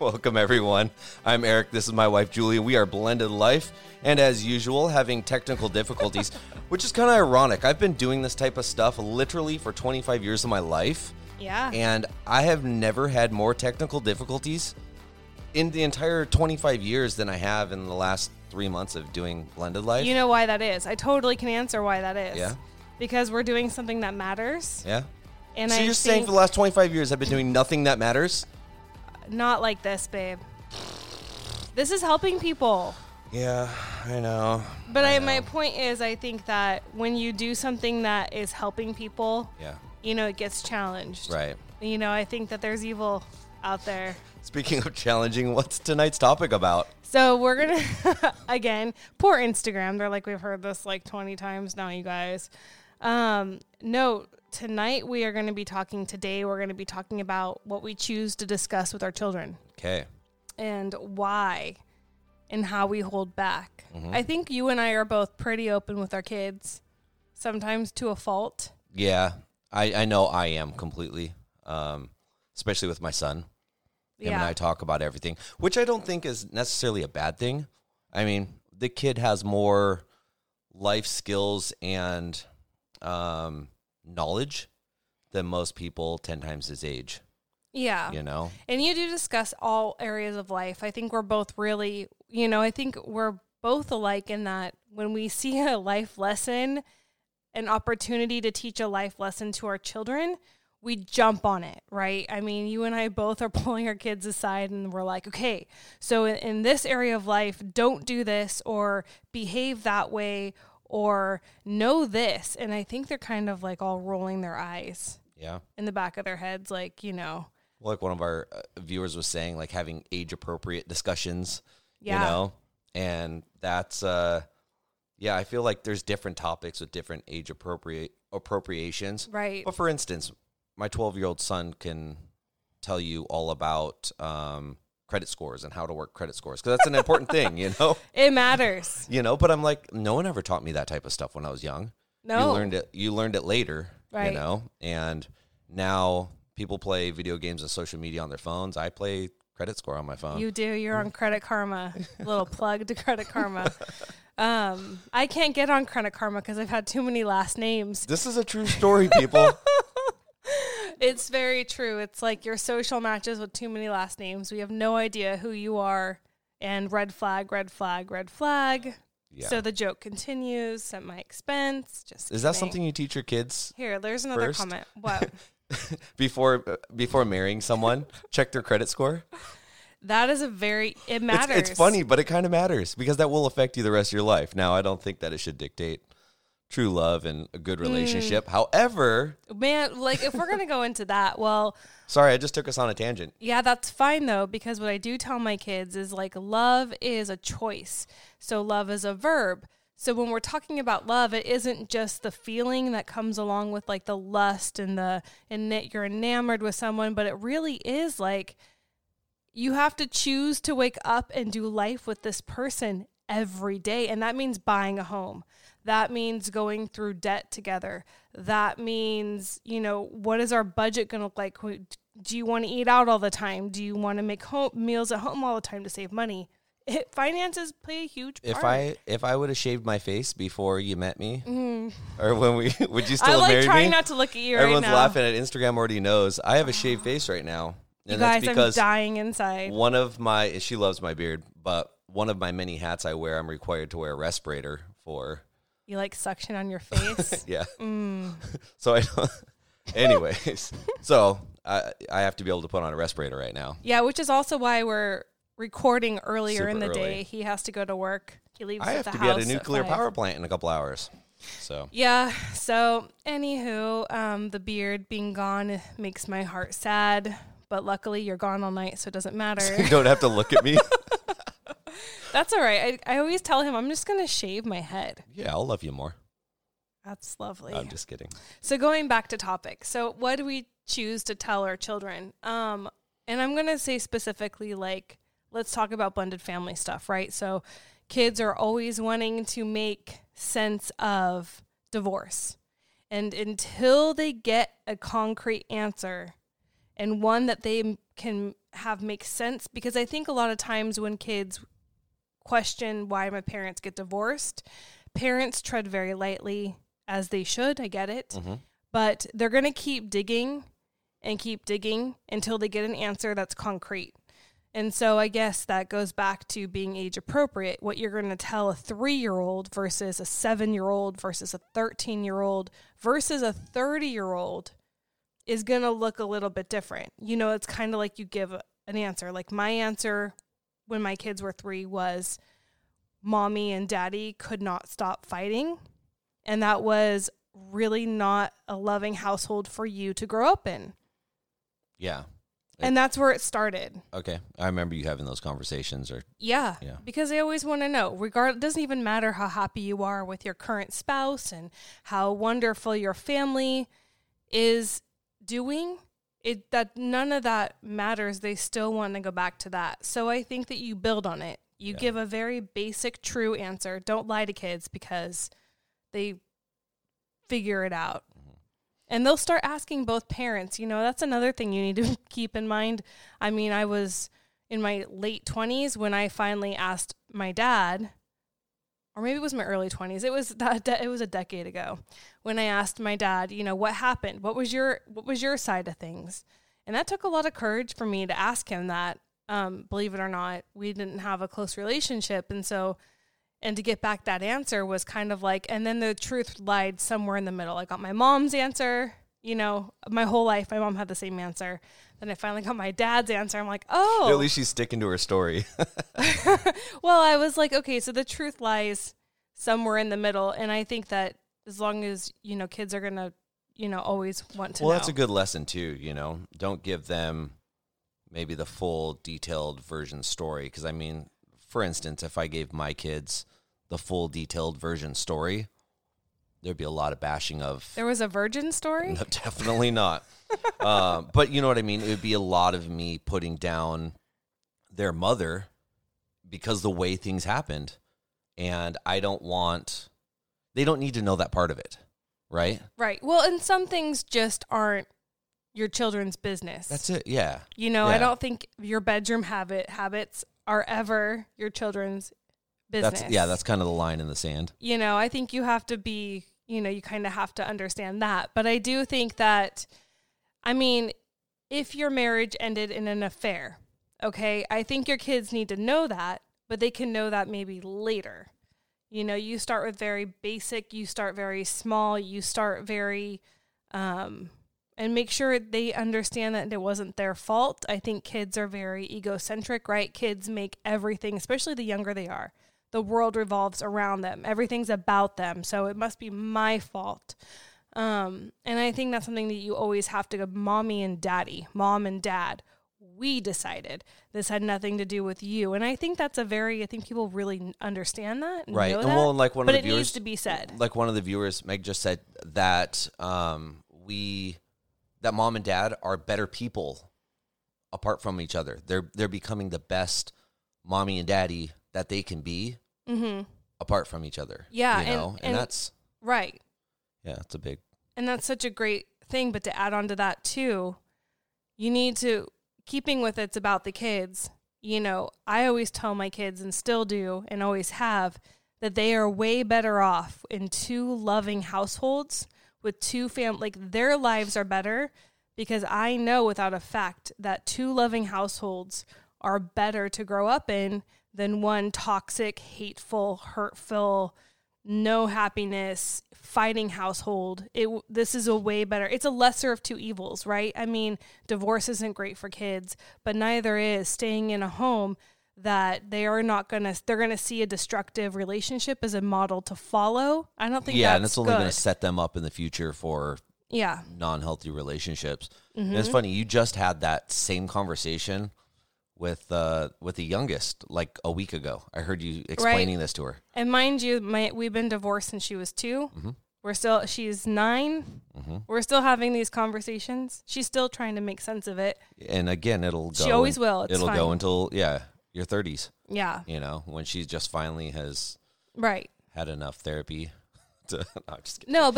Welcome, everyone. I'm Eric. This is my wife, Julie. We are Blended Life, and as usual, having technical difficulties, which is kind of ironic. I've been doing this type of stuff literally for 25 years of my life. Yeah. And I have never had more technical difficulties in the entire 25 years than I have in the last 3 months of doing Blended Life. You know why that is. I totally can answer why that is. Yeah. Because we're doing something that matters. Yeah. And so you're saying for the last 25 years I've been doing nothing that matters? Not like this, babe. This is helping people. Yeah, I know. But my point is, I think that when you do something that is helping people, yeah, you know, it gets challenged. Right. You know, I think that there's evil out there. Speaking of challenging, what's tonight's topic about? So we're going to, again, poor Instagram. They're like, we've heard this like 20 times now, you guys. No, tonight we are going to be talking, today we're going to be talking about what we choose to discuss with our children. Okay. And why and how we hold back. Mm-hmm. I think you and I are both pretty open with our kids, sometimes to a fault. Yeah, I know I am completely, especially with my son. Him and I talk about everything, which I don't think is necessarily a bad thing. I mean, the kid has more life skills and knowledge than most people 10 times his age. Yeah. You know? And you do discuss all areas of life. I think we're both really, you know, I think we're both alike in that when we see a life lesson, an opportunity to teach a life lesson to our children, we jump on it, right? I mean, you and I both are pulling our kids aside and we're like, okay, so in this area of life, don't do this or behave that way or know this. And I think they're kind of like all rolling their eyes. Yeah. In the back of their heads, like, you know. Like one of our viewers was saying, like having age-appropriate discussions, you know. And that's, I feel like there's different topics with different age appropriations. Right. But for instance, my 12-year-old son can tell you all about credit scores and how to work credit scores, because that's an important thing, you know? It matters. You know, but I'm like, no one ever taught me that type of stuff when I was young. No. You learned it later, right. You know? And now people play video games and social media on their phones. I play credit score on my phone. You do. You're on Credit Karma. Little plug to Credit Karma. I can't get on Credit Karma because I've had too many last names. This is a true story, people. It's very true. It's like your social matches with too many last names. We have no idea who you are. And red flag, red flag, red flag. Yeah. So the joke continues at my expense. Just Is that something you teach your kids? Here, there's another first comment. What? before marrying someone, check their credit score. That is it matters. It's funny, but it kind of matters because that will affect you the rest of your life. Now, I don't think that it should dictate true love and a good relationship. However, man, like if we're going to go into that, well, sorry, I just took us on a tangent. Yeah, that's fine though, because what I do tell my kids is like love is a choice. So love is a verb. So when we're talking about love, it isn't just the feeling that comes along with like the lust and that you're enamored with someone, but it really is like you have to choose to wake up and do life with this person every day. And that means buying a home. That means going through debt together. That means, you know, what is our budget going to look like? Do you want to eat out all the time? Do you want to make meals at home all the time to save money? finances play a huge part. If I would have shaved my face before you met me, or when we would you still marry me? I'm trying not to look at you. Everyone's right now. Laughing at Instagram already knows I have a shaved face right now. And you guys, I'm dying inside. She loves my beard, but one of my many hats I wear, I'm required to wear a respirator for. You like suction on your face? Yeah. Mm. So I don't. Anyways, so I have to be able to put on a respirator right now. Yeah, which is also why we're recording earlier day. He has to go to work. He leaves the house. I have to be at a nuclear power plant in a couple hours. So yeah. So anywho, the beard being gone makes my heart sad. But luckily, you're gone all night, so it doesn't matter. You don't have to look at me. That's all right. I always tell him, I'm just going to shave my head. Yeah, I'll love you more. That's lovely. I'm just kidding. So going back to topic. So what do we choose to tell our children? And I'm going to say specifically, like, let's talk about blended family stuff, right? So kids are always wanting to make sense of divorce. And until they get a concrete answer and one that they can have make sense, because I think a lot of times when kids question why my parents get divorced, parents tread very lightly, as they should. I get it. Mm-hmm. But they're going to keep digging until they get an answer that's concrete. And so I guess that goes back to being age appropriate, what you're going to tell a 3-year-old versus a 7-year-old versus a 13-year-old versus a 30-year-old is going to look a little bit different. You know, it's kind of like you give an answer. Like my answer when my kids were 3 was mommy and daddy could not stop fighting. And that was really not a loving household for you to grow up in. Yeah. And that's where it started. Okay. I remember you having those conversations. Yeah. Because they always want to know. It doesn't even matter how happy you are with your current spouse and how wonderful your family is doing it, that none of that matters. They still want to go back to that. So I think that you build on it. You give a very basic, true answer. Don't lie to kids because they figure it out. And they'll start asking both parents. You know, that's another thing you need to keep in mind. I mean, I was in my late 20s when I finally asked my dad, or maybe it was my early 20s. It was a decade ago when I asked my dad, you know, what happened? What was your side of things? And that took a lot of courage for me to ask him that. Believe it or not, we didn't have a close relationship. And to get back that answer was kind of like, and then the truth lied somewhere in the middle. I got my mom's answer, you know, my whole life, my mom had the same answer. Then I finally got my dad's answer. I'm like, oh. At least she's sticking to her story. Well, I was like, okay, so the truth lies somewhere in the middle. And I think that as long as, you know, kids are going to, you know, always want to know. Well, that's a good lesson too, you know, don't give them maybe the full detailed version story. Because I mean, for instance, if I gave my kids the full detailed version story, there'd be a lot of bashing of... There was a virgin story? No, definitely not. But you know what I mean? It would be a lot of me putting down their mother because the way things happened. And I don't want... They don't need to know that part of it, right? Right. Well, and some things just aren't your children's business. That's it. Yeah. You know, yeah. I don't think your bedroom habits are ever your children's business. That's kind of the line in the sand. You know, I think you have to be, you know, you kind of have to understand that. But I do think that, I mean, if your marriage ended in an affair, okay, I think your kids need to know that, but they can know that maybe later. You know, you start with very basic, you start very small, you start very, and make sure they understand that it wasn't their fault. I think kids are very egocentric, right? Kids make everything, especially the younger they are. The world revolves around them. Everything's about them. So it must be my fault. And I think that's something that you always have to go, mommy and daddy, mom and dad. We decided this had nothing to do with you. And I think that's I think people really understand that. And right. Know that, and well, like one of the viewers, it needs to be said. Like one of the viewers, Meg, just said that that mom and dad are better people apart from each other. They're becoming the best mommy and daddy that they can be apart from each other. Yeah. You know? And that's right. Yeah. It's a big, and that's such a great thing. But to add on to that too, you need to, keeping with it's about the kids. you know, I always tell my kids and still do and always have that they are way better off in two loving households with two families. Like, their lives are better because I know without a fact that two loving households are better to grow up in than one toxic, hateful, hurtful, no happiness, fighting household. This is a way better. It's a lesser of two evils, right? I mean, divorce isn't great for kids, but neither is staying in a home that they are not going to, they're going to see a destructive relationship as a model to follow. I don't think that's good. Yeah, and it's only going to set them up in the future for non-healthy relationships. Mm-hmm. And it's funny, you just had that same conversation with the youngest, like a week ago. I heard you explaining this to her. And mind you, we've been divorced since she was 2. Mm-hmm. She's 9. Mm-hmm. We're still having these conversations. She's still trying to make sense of it. And again, she always will. It's fine. Go until, your 30s. Yeah. You know, when she just finally has had enough therapy. But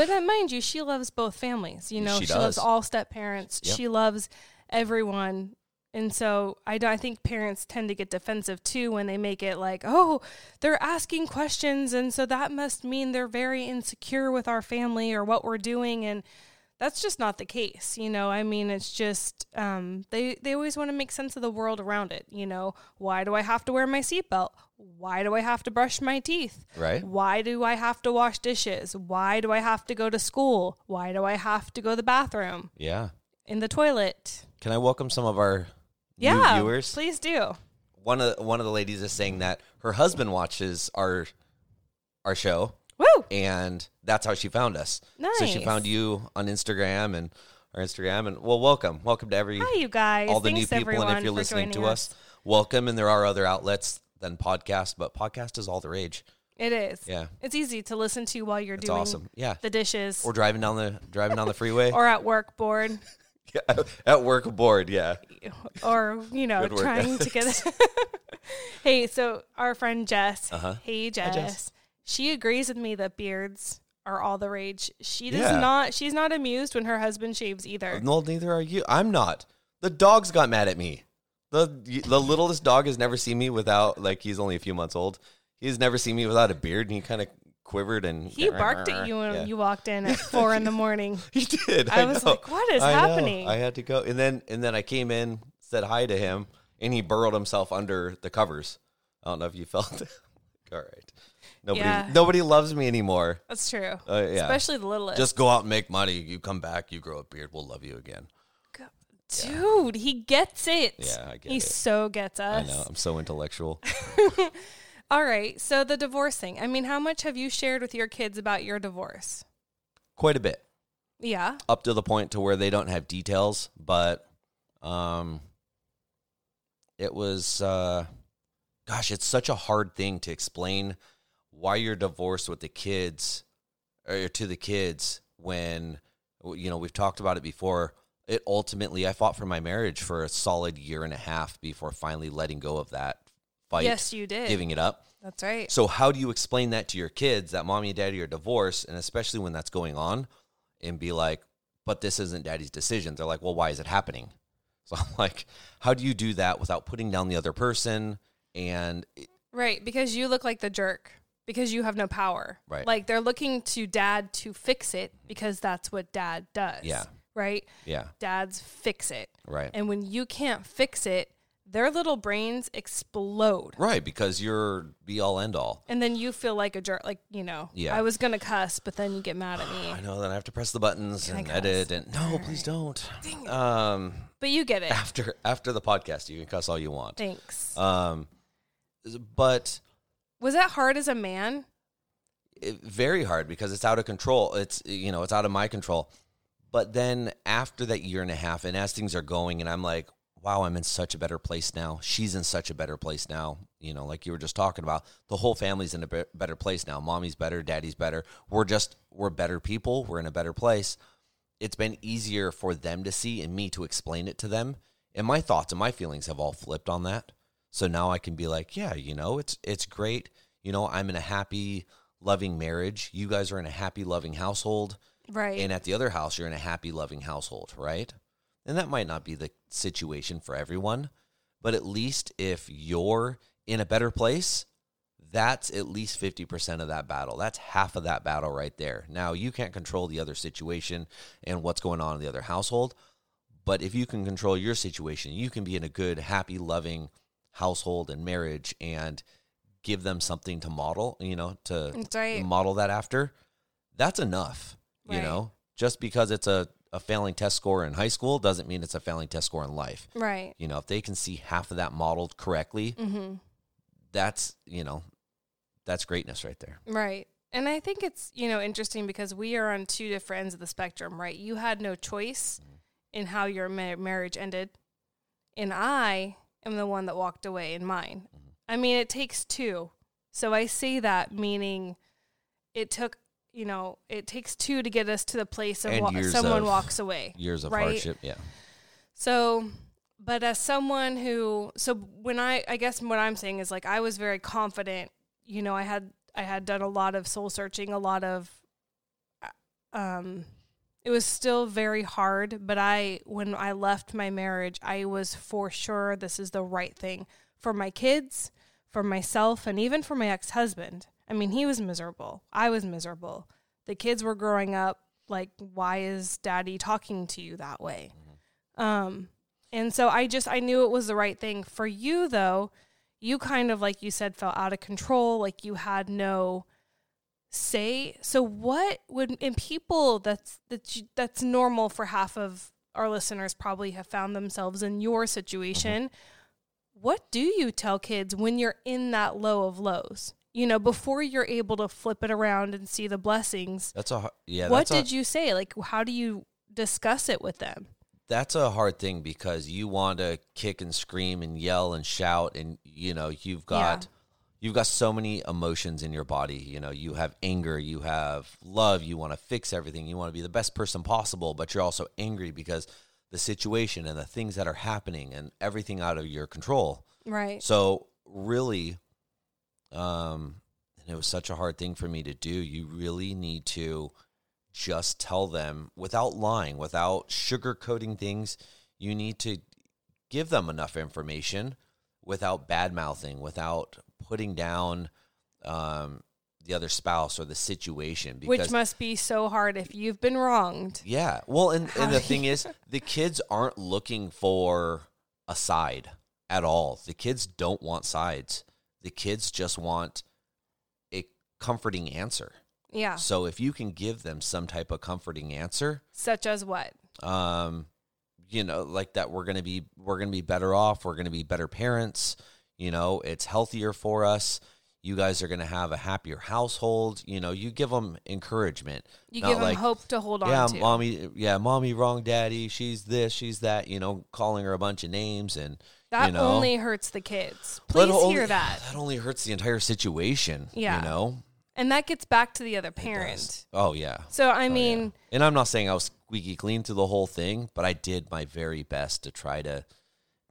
then mind you, she loves both families. You know, she loves all step parents. Yep. She loves everyone. And so I think parents tend to get defensive too when they make it like, oh, they're asking questions, and so that must mean they're very insecure with our family or what we're doing. And that's just not the case. You know, I mean, it's just they always want to make sense of the world around it. You know, why do I have to wear my seatbelt? Why do I have to brush my teeth? Right. Why do I have to wash dishes? Why do I have to go to school? Why do I have to go to the bathroom? Yeah. In the toilet. Can I welcome some of our... Yeah, viewers? Please do. One of the ladies is saying that her husband watches our show. Woo! And that's how she found us. Nice. So she found you on Instagram and our Instagram. And well, welcome to hi, you guys. All the Thanks new people. And if you're listening to us, welcome. And there are other outlets than podcast, but podcast is all the rage. It is. Yeah. It's easy to listen to while you're doing the dishes or driving down the freeway or at work bored. Yeah, at work bored, yeah. Or, you know, trying to get it. Hey, so our friend Jess. Uh-huh. Hey, Jess. Hi, Jess. She agrees with me that beards are all the rage. She does not. She's not amused when her husband shaves either. No, neither are you. I'm not. The dogs got mad at me. The littlest dog has never seen me without, like, he's only a few months old. He's never seen me without a beard, and he kind of quivered, and he barked at you when you walked in at 4 in the morning. He did. I was like, what is happening? I had to go. And then I came in, said hi to him, and he burrowed himself under the covers. I don't know if you felt it. All right. Nobody loves me anymore. That's true. Especially the littlest. Just go out and make money. You come back, you grow a beard, we'll love you again. Dude, he gets it. Yeah, I get it. He so gets us. I know. I'm so intellectual. All right, so the divorce thing. I mean, how much have you shared with your kids about your divorce? Quite a bit. Yeah. Up to the point to where they don't have details, but it was, it's such a hard thing to explain why you're divorced with the kids or to the kids when, you know, we've talked about it before. It ultimately, I fought for my marriage for a solid 1.5 years before finally letting go of that. Yes, you did. Giving it up. That's right. So how do you explain that to your kids, that mommy and daddy are divorced, and especially when that's going on, and be like, but this isn't daddy's decision. They're like, well, why is it happening? So I'm like, how do you do that without putting down the other person? And right, because you look like the jerk, because you have no power. Right. Like, they're looking to dad to fix it because that's what dad does. Yeah. Right? Yeah. Dads fix it. Right. And when you can't fix it, their little brains explode. Right, because you're be all end all. And then you feel like a jerk, like, you know, I was going to cuss, but then you get mad at me. I know, then I have to press the buttons and edit and please don't. Dang. But you get it. After the podcast, you can cuss all you want. Thanks. But was that hard as a man? Very hard, because it's out of control. It's out of my control. But then after that 1.5 years, and as things are going, and I'm like, wow, I'm in such a better place now. She's in such a better place now. You know, like you were just talking about, the whole family's in a better place now. Mommy's better, daddy's better. We're better people. We're in a better place. It's been easier for them to see and me to explain it to them. And my thoughts and my feelings have all flipped on that. So now I can be like, yeah, you know, it's great. You know, I'm in a happy, loving marriage. You guys are in a happy, loving household. Right. And at the other house, you're in a happy, loving household, right? And that might not be the situation for everyone, But at least if you're in a better place, that's at least 50% of that battle. That's half of that battle right there. Now, you can't control the other situation and what's going on in the other household, but if you can control your situation, you can be in a good, happy, loving household and marriage and give them something to model, model that after. That's enough, right. Just because it's a failing test score in high school doesn't mean it's a failing test score in life. Right. If they can see half of that modeled correctly, mm-hmm. That's greatness right there. Right. And I think it's, interesting because we are on two different ends of the spectrum, right? You had no choice in how your marriage ended. And I am the one that walked away in mine. Mm-hmm. It takes two. So I say that meaning it took, it takes two to get us to the place of someone walks away. Years of hardship, yeah. So, but as someone who, I guess what I'm saying is I was very confident, I had done a lot of soul searching, a lot of, it was still very hard, but when I left my marriage, I was for sure this is the right thing for my kids, for myself, and even for my ex-husband. He was miserable. I was miserable. The kids were growing up why is daddy talking to you that way? Mm-hmm. And so I knew it was the right thing. For you, though, you kind of, like you said, felt out of control, you had no say. So what would, in people that's normal for half of our listeners probably have found themselves in your situation. Mm-hmm. What do you tell kids when you're in that low of lows? Before you're able to flip it around and see the blessings. What did you say? How do you discuss it with them? That's a hard thing because you want to kick and scream and yell and shout and, you've got so many emotions in your body. You have anger, you have love, you want to fix everything. You want to be the best person possible, but you're also angry because the situation and the things that are happening and everything out of your control. Right. So really, and it was such a hard thing for me to do. You really need to just tell them without lying, without sugarcoating things. You need to give them enough information without bad mouthing, without putting down the other spouse or the situation. Because, which must be so hard if you've been wronged. Yeah. Well, and the thing is, the kids aren't looking for a side at all. The kids don't want sides. The kids just want a comforting answer. Yeah. So if you can give them some type of comforting answer. Such as what? That we're going to be better off. We're going to be better parents. It's healthier for us. You guys are going to have a happier household. You give them encouragement. You give them hope to hold on to. Mommy, wrong daddy. She's this, she's that, calling her a bunch of names and. That only hurts the kids. Please hear that. That only hurts the entire situation. Yeah. And that gets back to the other parent. Oh, yeah. So, And I'm not saying I was squeaky clean through the whole thing, but I did my very best to try to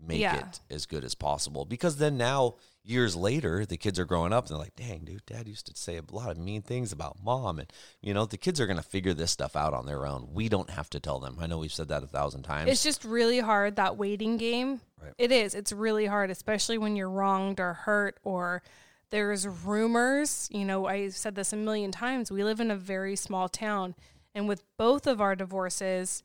make it as good as possible. Because then now, years later, the kids are growing up and they're like, dang, dude, dad used to say a lot of mean things about mom. And, the kids are going to figure this stuff out on their own. We don't have to tell them. I know we've said that 1,000 times. It's just really hard, that waiting game. Right. It is. It's really hard, especially when you're wronged or hurt or there's rumors. I said this 1,000,000 times. We live in a very small town. And with both of our divorces,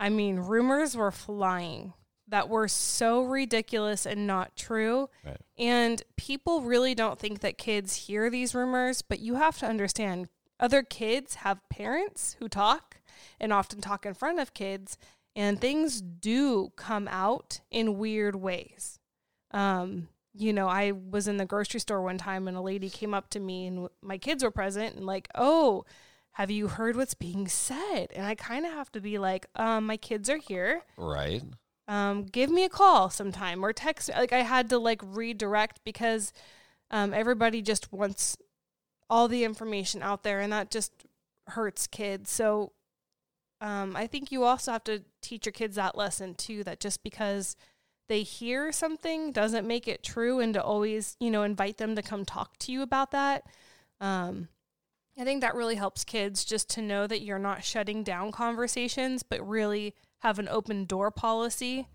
rumors were flying that were so ridiculous and not true. Right. And people really don't think that kids hear these rumors, but you have to understand other kids have parents who talk and often talk in front of kids, and things do come out in weird ways. I was in the grocery store one time and a lady came up to me and my kids were present and oh, have you heard what's being said? And I kind of have to be my kids are here. Right. Give me a call sometime or text. I had to redirect because everybody just wants all the information out there, and that just hurts kids. So I think you also have to teach your kids that lesson too, that just because they hear something doesn't make it true, and to always, invite them to come talk to you about that. I think that really helps kids just to know that you're not shutting down conversations, but really have an open door policy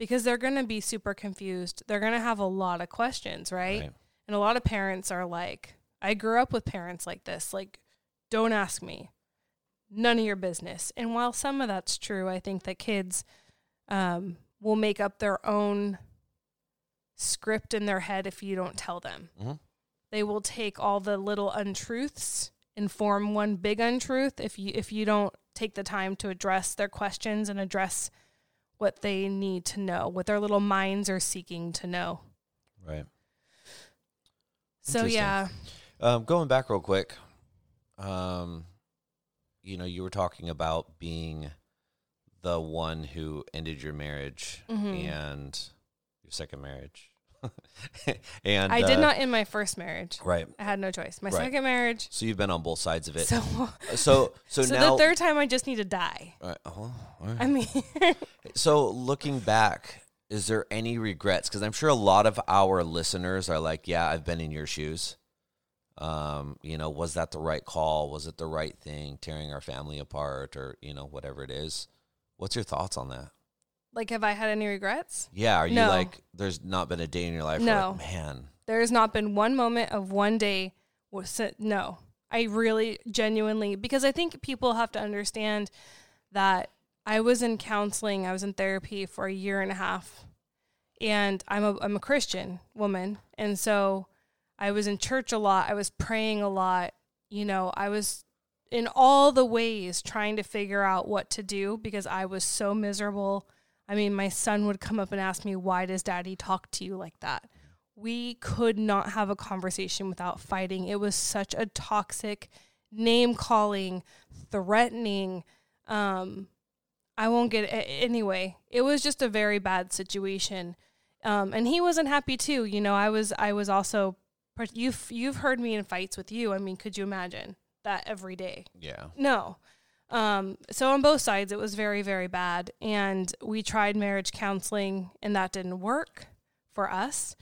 because they're going to be super confused. They're going to have a lot of questions, right? And a lot of parents are like, I grew up with parents like this, like, don't ask me, none of your business. And while some of that's true, I think that kids will make up their own script in their head if you don't tell them. Mm-hmm. They will take all the little untruths and form one big untruth if you don't take the time to address their questions and address what they need to know, what their little minds are seeking to know. Right. So, yeah. Going back real quick, you were talking about being the one who ended your marriage mm-hmm. and your second marriage. And I did not end my first marriage. Right. I had no choice. My second marriage. So you've been on both sides of it. So now the third time I just need to die. All right. I mean. So looking back, is there any regrets? Because I'm sure a lot of our listeners are like, yeah, I've been in your shoes. Was that the right call? Was it the right thing? Tearing our family apart or, whatever it is. What's your thoughts on that? Like, have I had any regrets? Yeah. Are you no. like, there's not been a day in your life no. where, like, man. There has not been one moment of one day. No. I really genuinely, because I think people have to understand that I was in counseling. I was in therapy for a year and a half. And I'm a Christian woman. And so I was in church a lot. I was praying a lot. I was in all the ways trying to figure out what to do because I was so miserable. I mean, my son would come up and ask me, why does daddy talk to you like that? We could not have a conversation without fighting. It was such a toxic, name-calling, threatening, I won't get it. Anyway, it was just a very bad situation. And he wasn't happy too. I was also, you've heard me in fights with you. I mean, could you imagine that every day? Yeah. No. So on both sides, it was very, very bad. And we tried marriage counseling and that didn't work for us.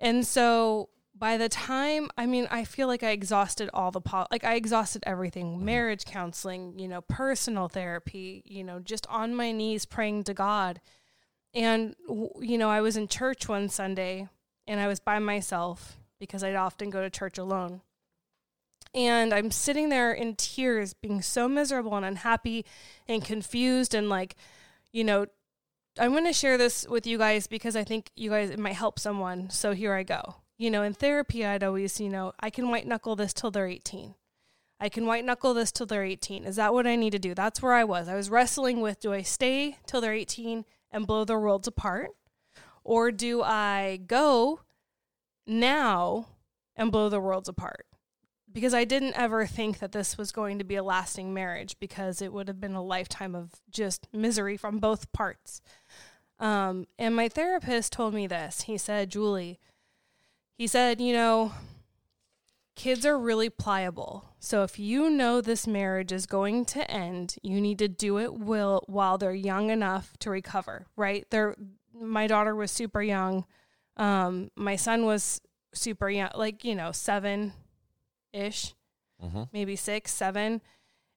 And so by the time, I mean, I feel like I exhausted I exhausted everything, mm-hmm. marriage counseling, personal therapy, just on my knees praying to God. And, I was in church one Sunday and I was by myself because I'd often go to church alone. And I'm sitting there in tears, being so miserable and unhappy and confused. And I'm going to share this with you guys because I think you guys, it might help someone. So here I go. In therapy, I'd always, I can white knuckle this till they're 18. I can white knuckle this till they're 18. Is that what I need to do? That's where I was. I was wrestling with, do I stay till they're 18 and blow their worlds apart? Or do I go now and blow their worlds apart? Because I didn't ever think that this was going to be a lasting marriage because it would have been a lifetime of just misery from both parts. And my therapist told me this. He said, Julie, kids are really pliable. So if you know this marriage is going to end, you need to do it while they're young enough to recover, right? My daughter was super young. My son was super young, 7 ish, mm-hmm. maybe 6, 7.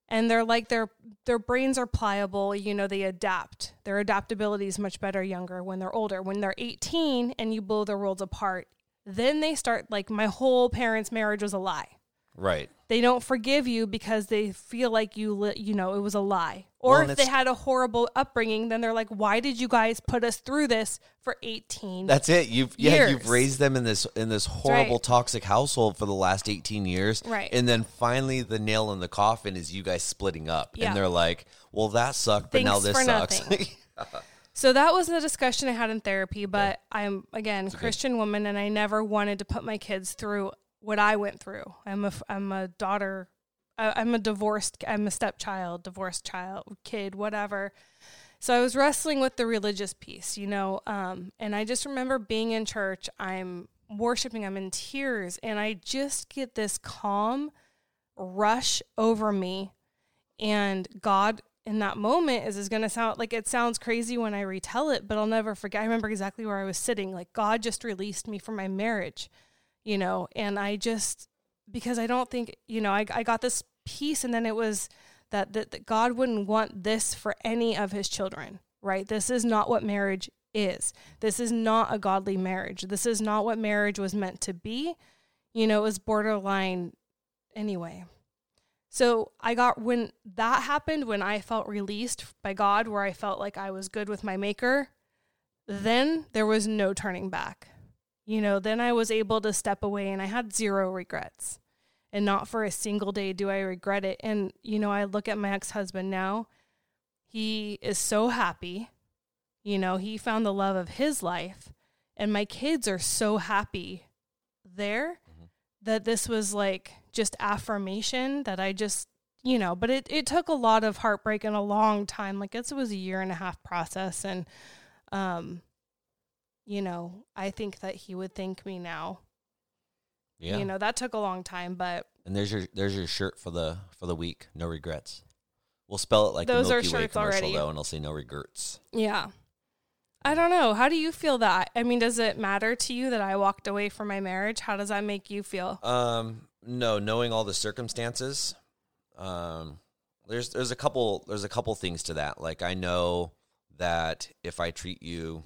And they're like, their brains are pliable. They adapt. Their adaptability is much better younger when they're older. When they're 18 and you blow their worlds apart, then they start like, my whole parents' marriage was a lie. Right. They don't forgive you because they feel like it was a lie. Or if they had a horrible upbringing, then they're like, why did you guys put us through this for 18 years? That's it. You've raised them in this horrible, right. toxic household for the last 18 years. Right. And then finally the nail in the coffin is you guys splitting up. Yeah. And they're like, well, that sucked, but now this sucks. Yeah. So that was the discussion I had in therapy, but yeah. I'm, again, it's Christian woman, and I never wanted to put my kids through what I went through. I'm a daughter. I'm a stepchild, divorced child, kid, whatever. So I was wrestling with the religious piece, and I just remember being in church. I'm worshiping. I'm in tears. And I just get this calm rush over me. And God in that moment is going to sound like, it sounds crazy when I retell it, but I'll never forget. I remember exactly where I was sitting. Like, God just released me from my marriage. And I just, because I don't think, I got this piece, and then it was that God wouldn't want this for any of his children, right? This is not what marriage is. This is not a godly marriage. This is not what marriage was meant to be. You know, it was borderline anyway. So I got, when that happened, when I felt released by God, where I felt like I was good with my maker, then there was no turning back. You know, then I was able to step away and I had zero regrets. And not for a single day do I regret it. And, you know, I look at my ex-husband now. He is so happy. You know, he found the love of his life. And my kids are so happy there that this was like just affirmation that I just, you know, but it took a lot of heartbreak and a long time. Like it was a 1.5-year process. And, you know, I think that he would thank me now. Yeah. You know, that took a long time, but. And there's your shirt for the week. No regrets. We'll spell it like those the Milky are Way commercial already. Though, and I'll say no regrets. Yeah. I don't know. How do you feel that? I mean, does it matter to you that I walked away from my marriage? How does that make you feel? No, knowing all the circumstances, there's a couple things to that. Like I know that if I treat you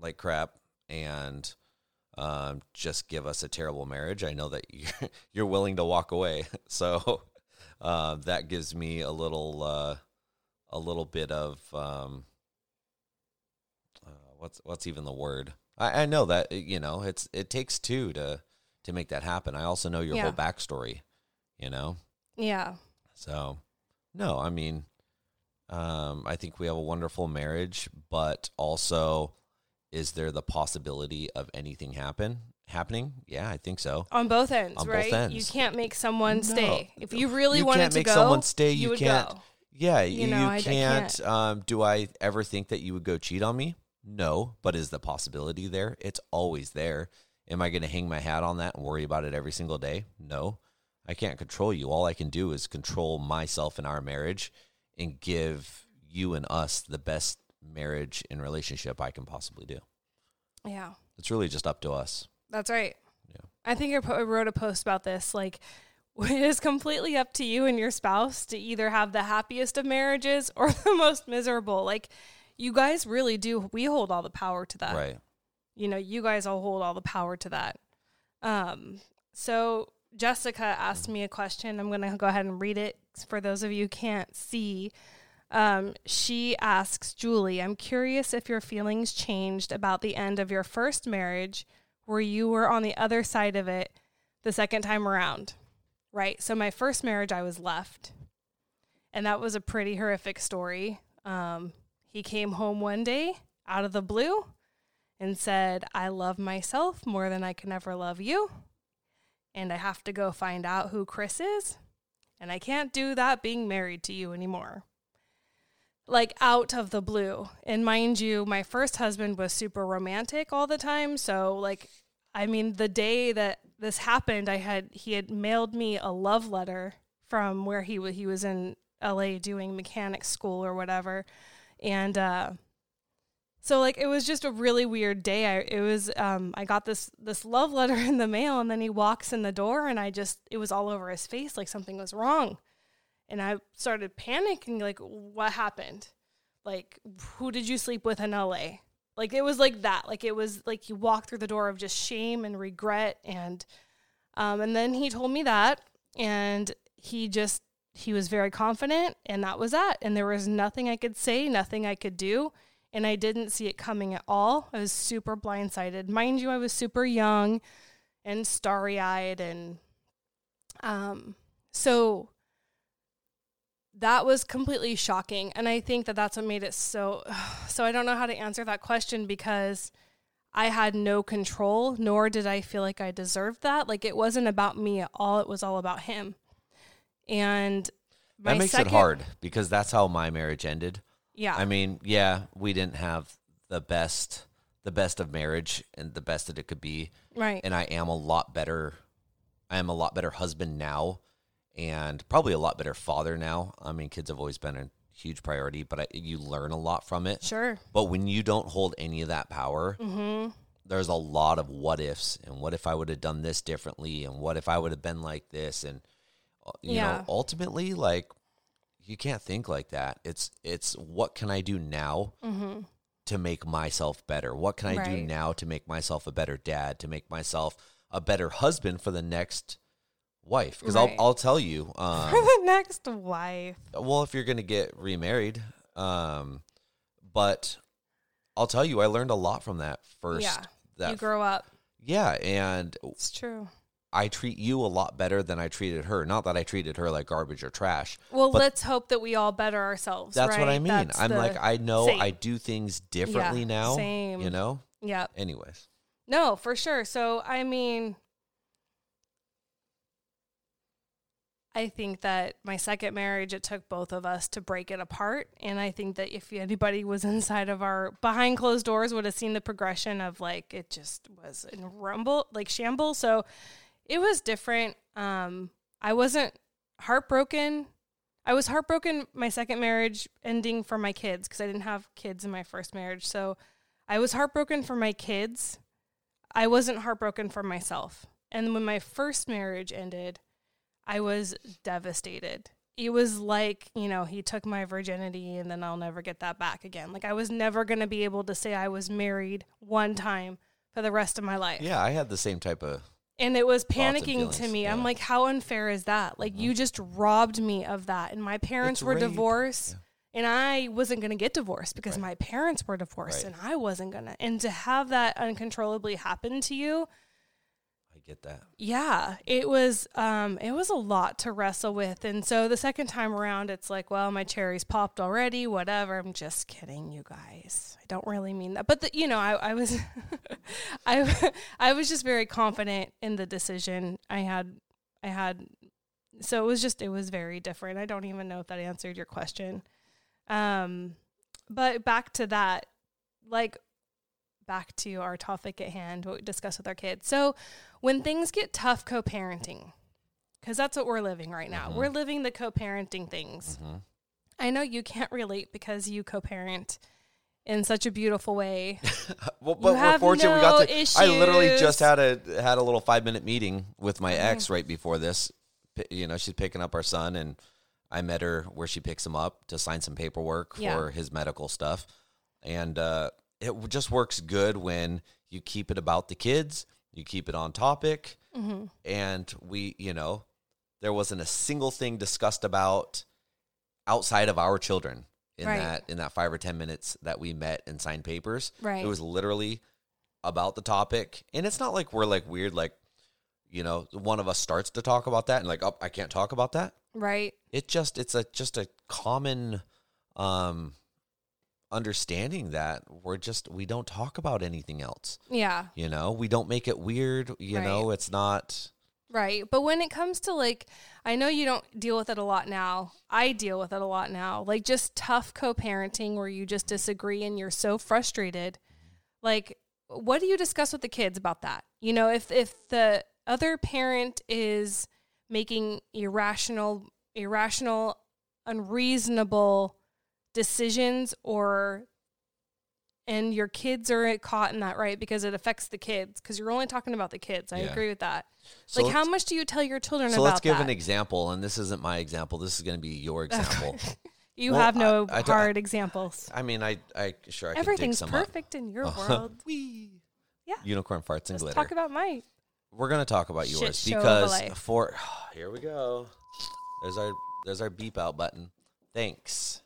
like crap and just give us a terrible marriage, I know that you're willing to walk away. So that gives me a little bit of what's even the word? I know that, you know, it takes two to make that happen. I also know your whole backstory, you know? Yeah. So, no, I mean, I think we have a wonderful marriage, but also is there the possibility of anything happening? Yeah, I think so. On both ends, right? Both ends. You can't make someone stay. If you really wanted to go, you can't make someone stay. You can't. Go. Yeah, you can't. Do I ever think that you would go cheat on me? No, but is the possibility there? It's always there. Am I going to hang my hat on that and worry about it every single day? No, I can't control you. All I can do is control myself and our marriage and give you and us the best marriage and relationship I can possibly do. Yeah. It's really just up to us. That's right. Yeah. I think I wrote a post about this. Like, it is completely up to you and your spouse to either have the happiest of marriages or the most miserable. Like, you guys really do. We hold all the power to that. Right. You know, you guys all hold all the power to that. So Jessica asked me a question. I'm going to go ahead and read it for those of you who can't see. She asks, Julie, I'm curious if your feelings changed about the end of your first marriage where you were on the other side of it the second time around, right? So my first marriage, I was left. And that was a pretty horrific story. He came home one day out of the blue and said, I love myself more than I can ever love you, and I have to go find out who Chris is, and I can't do that being married to you anymore. Like, out of the blue. And mind you, my first husband was super romantic all the time, so, like, I mean, the day that this happened, he had mailed me a love letter from where he was in LA doing mechanic school or whatever, and, so, like, it was just a really weird day. I got this love letter in the mail, and then he walks in the door, and it was all over his face, like something was wrong. And I started panicking, like, what happened? Like, who did you sleep with in LA? Like, it was like that. Like, it was like he walked through the door of just shame and regret. And then he told me that, and he was very confident, and that was that. And there was nothing I could say, nothing I could do. And I didn't see it coming at all. I was super blindsided. Mind you, I was super young and starry-eyed. And so that was completely shocking. And I think that that's what made it so... So I don't know how to answer that question because I had no control, nor did I feel like I deserved that. Like, it wasn't about me at all. It was all about him. And that makes it hard because that's how my marriage ended. Yeah. I mean, yeah, we didn't have the best of marriage and the best that it could be. Right. And I am a lot better husband now and probably a lot better father now. I mean, kids have always been a huge priority, but you learn a lot from it. Sure. But when you don't hold any of that power, there's a lot of what ifs and what if I would have done this differently and what if I would have been like this and, you know, ultimately, like, you can't think like that. It's what can I do now to make myself better? What can I do now to make myself a better dad, to make myself a better husband for the next wife? Because I'll tell you. For the next wife. Well, if you're going to get remarried. But I'll tell you, I learned a lot from that first. Yeah, you grow up. Yeah, and it's true. I treat you a lot better than I treated her. Not that I treated her like garbage or trash. Well, let's hope that we all better ourselves. That's what I mean. That's I know I do things differently now. Same. You know? Yeah. Anyways. No, for sure. So, I mean, I think that my second marriage, it took both of us to break it apart. And I think that if anybody was inside of our behind closed doors would have seen the progression of like, it just was in shambles. So it was different. I wasn't heartbroken. I was heartbroken my second marriage ending for my kids because I didn't have kids in my first marriage. So I was heartbroken for my kids. I wasn't heartbroken for myself. And when my first marriage ended, I was devastated. It was like, you know, he took my virginity and then I'll never get that back again. Like I was never going to be able to say I was married one time for the rest of my life. Yeah, I had the same type of. And it was panicking to me. Yeah. I'm like, how unfair is that? Like you just robbed me of that. And my parents were divorced and I wasn't going to get divorced because my parents were divorced and I wasn't going to. And to have that uncontrollably happen to you. Get that. Yeah, it was a lot to wrestle with. And so the second time around, it's like, well, my cherries popped already, whatever. I'm just kidding, you guys. I don't really mean that. But, I was I was just very confident in the decision I had. So it was very different. I don't even know if that answered your question. But back to that, back to our topic at hand, what we discuss with our kids. So when things get tough, co-parenting, because that's what we're living right now. Mm-hmm. We're living the co-parenting things. Mm-hmm. I know you can't relate because you co-parent in such a beautiful way. Well, but we're fortunate we got to. Issues. I literally just had a little 5-minute meeting with my ex right before this. You know, she's picking up our son, and I met her where she picks him up to sign some paperwork for his medical stuff, and it just works good when you keep it about the kids, you keep it on topic, and we, there wasn't a single thing discussed about outside of our children in that 5 or 10 minutes that we met and signed papers. Right. It was literally about the topic, and it's not like we're like weird, like one of us starts to talk about that and like, oh, I can't talk about that. Right. It's just a common. Understanding that we don't talk about anything else. Yeah. We don't make it weird. It's not. Right. But when it comes to I know you don't deal with it a lot now. I deal with it a lot now. Like just tough co-parenting where you just disagree and you're so frustrated. Like, what do you discuss with the kids about that? If the other parent is making irrational, unreasonable decisions and your kids are caught in that, right? Because it affects the kids, because you're only talking about the kids. I agree with that. So how much do you tell your children about that? So let's give an example, and this isn't my example. This is going to be your example. You have no hard examples. I mean, I everything's can dig some perfect up. In your world. Unicorn farts and glitter. Let's talk about mine. We're going to talk about yours here we go. There's our beep out button. Thanks.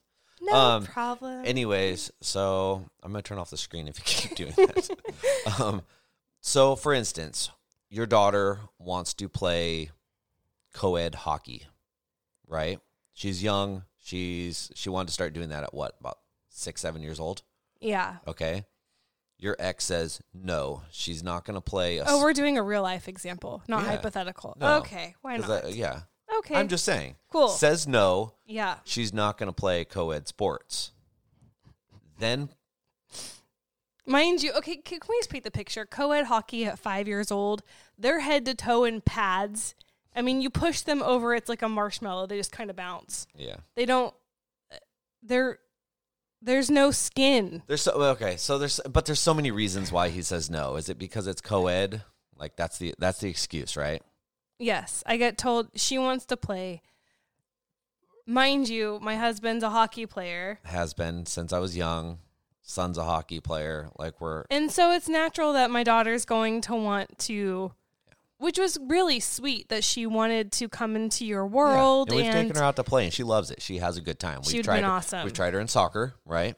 No problem. Anyways, so I'm going to turn off the screen if you keep doing that. So, for instance, your daughter wants to play co-ed hockey, right? She's young. She wanted to start doing that at about 6-7 years old? Yeah. Okay. Your ex says, no, she's not going to play. We're doing a real-life example, not hypothetical. No. Okay, why not? Okay. I'm just saying. Cool. Says no. Yeah. She's not going to play co-ed sports. Then. Mind you, okay, can we just paint the picture? Co-ed hockey at 5 years old. They're head to toe in pads. I mean, you push them over, it's like a marshmallow. They just kind of bounce. Yeah. There's no skin. There's so many reasons why he says no. Is it because it's co-ed? Like that's the excuse, right? Yes, I get told she wants to play. Mind you, my husband's a hockey player. Has been since I was young. son's a hockey player. Like we're. And so it's natural that my daughter's going to want to, which was really sweet that she wanted to come into your world. Yeah. And we've taken her out to play, and she loves it. She has a good time. She's been awesome. We've tried her in soccer, right?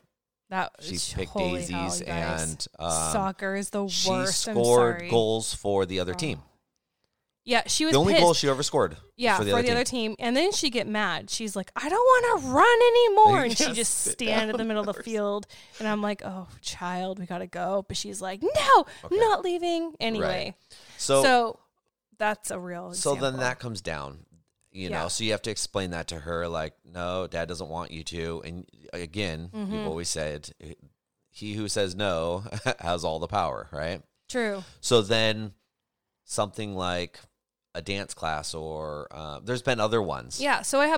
She picked daisies, and soccer is the worst. She scored goals for the other team. Yeah, she was the only goal she ever scored. Yeah, for the other team, and then she'd get mad. She's like, "I don't want to run anymore," and she just stand in the middle of the field. And I'm like, "Oh, child, we gotta go." But she's like, "No, I'm not leaving anyway." So that's a real example. So then that comes down, you know, so you have to explain that to her, like, no, dad doesn't want you to. And again, you've always said, he who says no has all the power, right? True. So then something like a dance class or there's been other ones. Yeah, so I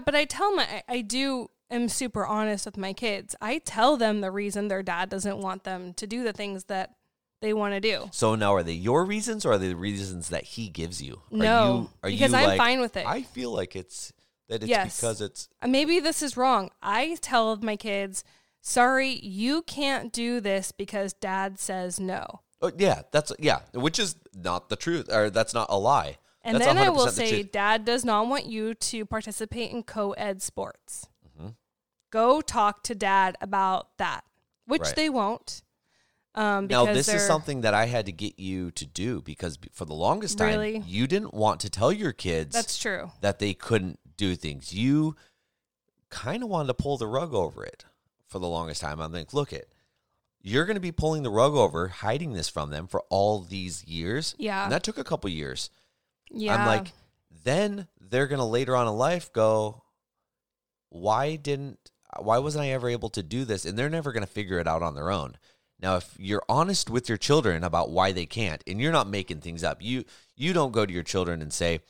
am super honest with my kids. I tell them the reason their dad doesn't want them to do the things that they want to do. So now, are they your reasons or are they the reasons that he gives you? Because I'm fine with it. I feel like because it's... Maybe this is wrong. I tell my kids, sorry, you can't do this because dad says no. Oh, yeah, which is not the truth, or that's not a lie. And that's then 100% I will say, dad does not want you to participate in co-ed sports. Mm-hmm. Go talk to dad about that, which they won't. Now, this is something that I had to get you to do because for the longest time, you didn't want to tell your kids that's true. That they couldn't do things. You kind of wanted to pull the rug over it for the longest time. I'm like, look, you're going to be pulling the rug over, hiding this from them for all these years. Yeah. And that took a couple years. Yeah. I'm like, then they're going to later on in life go, why wasn't I ever able to do this? And they're never going to figure it out on their own. Now, if you're honest with your children about why they can't, and you're not making things up, you don't go to your children and say,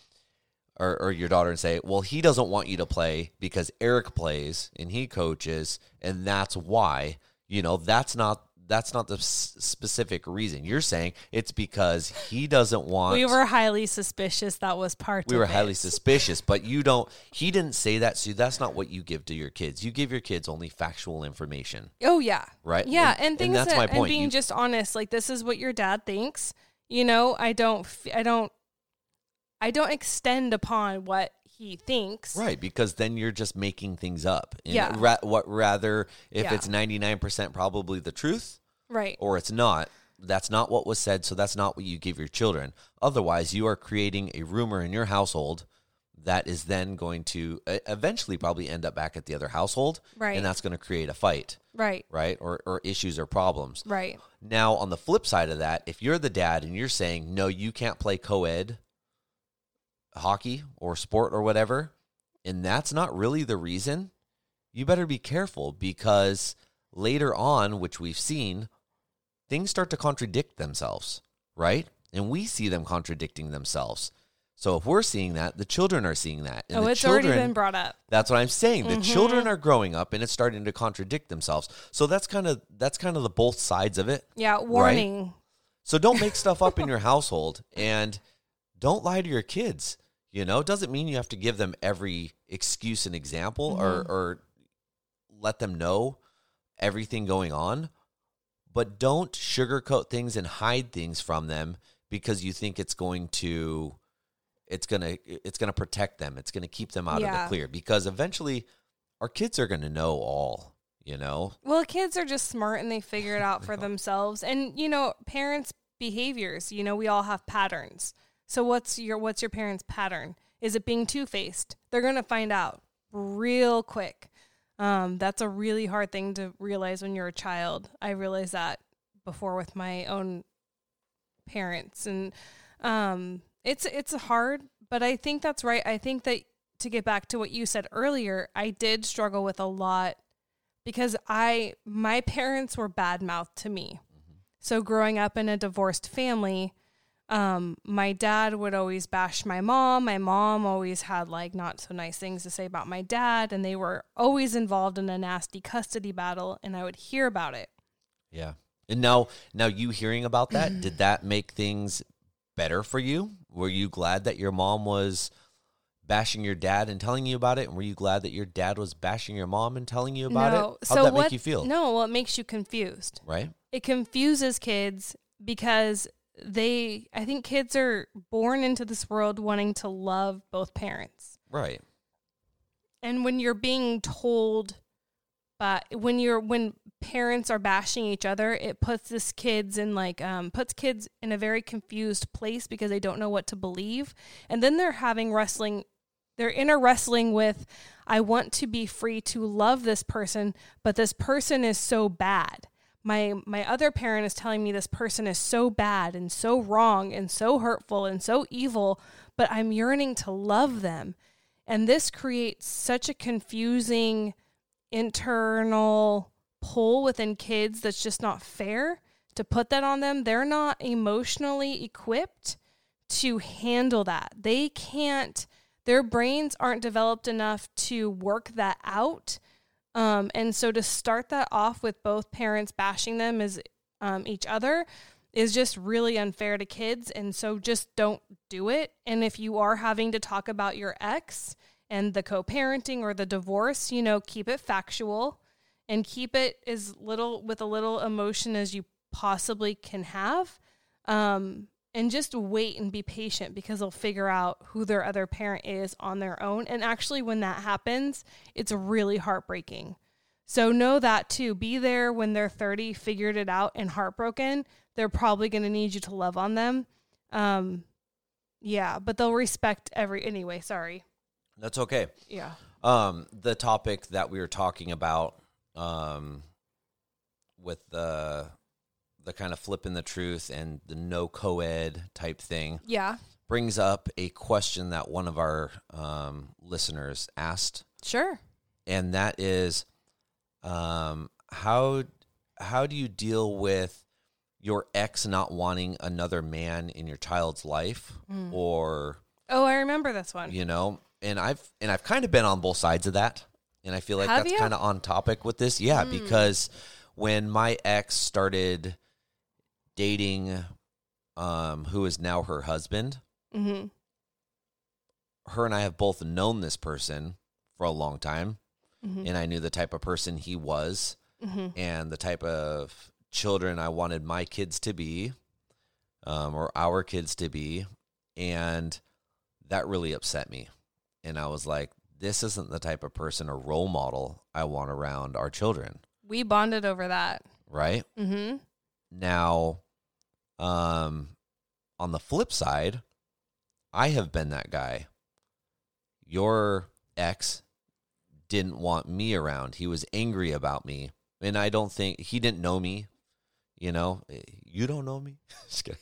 or your daughter and say, well, he doesn't want you to play because Eric plays and he coaches, and that's why, that's not the specific reason. You're saying it's because he doesn't want... We were highly suspicious. That was part of it. We were highly suspicious, but he didn't say that, so that's not what you give to your kids. You give your kids only factual information. Oh, yeah. Right? Yeah, and things that's my point. And being just honest, like, this is what your dad thinks. I don't extend upon what he thinks. Right, because then you're just making things up. And yeah. It's 99% probably the truth... Right. Or it's not. That's not what was said, so that's not what you give your children. Otherwise, you are creating a rumor in your household that is then going to eventually probably end up back at the other household. Right. And that's going to create a fight. Right. Right? Or issues or problems. Right. Now, on the flip side of that, if you're the dad and you're saying, no, you can't play co-ed hockey or sport or whatever, and that's not really the reason, you better be careful because later on, which we've seen, things start to contradict themselves, right? And we see them contradicting themselves. So if we're seeing that, the children are seeing that. And it's already been brought up. That's what I'm saying. The children are growing up, and it's starting to contradict themselves. So that's kind of the both sides of it. Yeah, warning. Right? So don't make stuff up in your household, and don't lie to your kids. It doesn't mean you have to give them every excuse and example or let them know everything going on. But don't sugarcoat things and hide things from them because you think it's going to protect them. It's going to keep them out of the clear because eventually our kids are going to know all, Well, kids are just smart and they figure it out for themselves. And, parents' behaviors, we all have patterns. So what's your parents' pattern? Is it being two-faced? They're going to find out real quick. That's a really hard thing to realize when you're a child. I realized that before with my own parents, and it's hard, but I think that's right. I think that to get back to what you said earlier, I did struggle with a lot because my parents were bad-mouthed to me. Mm-hmm. So growing up in a divorced family, my dad would always bash my mom. My mom always had not so nice things to say about my dad, and they were always involved in a nasty custody battle, and I would hear about it. Yeah. And now you hearing about that, did that make things better for you? Were you glad that your mom was bashing your dad and telling you about it? And were you glad that your dad was bashing your mom and telling you about it? How'd that make you feel? No, well, it makes you confused. Right? It confuses kids because I think kids are born into this world wanting to love both parents. Right. And when you're being told, when parents are bashing each other, it puts kids in a very confused place because they don't know what to believe. And then they're having inner wrestling with, I want to be free to love this person, but this person is so bad. My other parent is telling me this person is so bad and so wrong and so hurtful and so evil, but I'm yearning to love them. And this creates such a confusing internal pull within kids that's just not fair to put that on them. They're not emotionally equipped to handle that. They can't, their brains aren't developed enough to work that out. And so to start that off with both parents bashing them as each other is just really unfair to kids. And so just don't do it. And if you are having to talk about your ex and the co-parenting or the divorce, keep it factual and keep it with a little emotion as you possibly can have. And just wait and be patient because they'll figure out who their other parent is on their own. And actually when that happens, it's really heartbreaking. So know that too. Be there when they're 30, figured it out and heartbroken. They're probably going to need you to love on them. But they'll respect anyway, sorry. That's okay. Yeah. The topic that we were talking about with the kind of flipping the truth and the no co-ed type thing brings up a question that one of our listeners asked. Sure. And that is, how do you deal with your ex not wanting another man in your child's life? Or... Oh, I remember this one. And I've kind of been on both sides of that. And I feel like that's kind of on topic with this. Yeah, because when my ex started dating who is now her husband, her and I have both known this person for a long time, and I knew the type of person he was and the type of children I wanted my kids to be or our kids to be, and that really upset me. And I was like, this isn't the type of person or role model I want around our children. We bonded over that. Right? Mm-hmm. Now, on the flip side, I have been that guy. Your ex didn't want me around. He was angry about me. And I don't think, he didn't know me. You don't know me. Just kidding.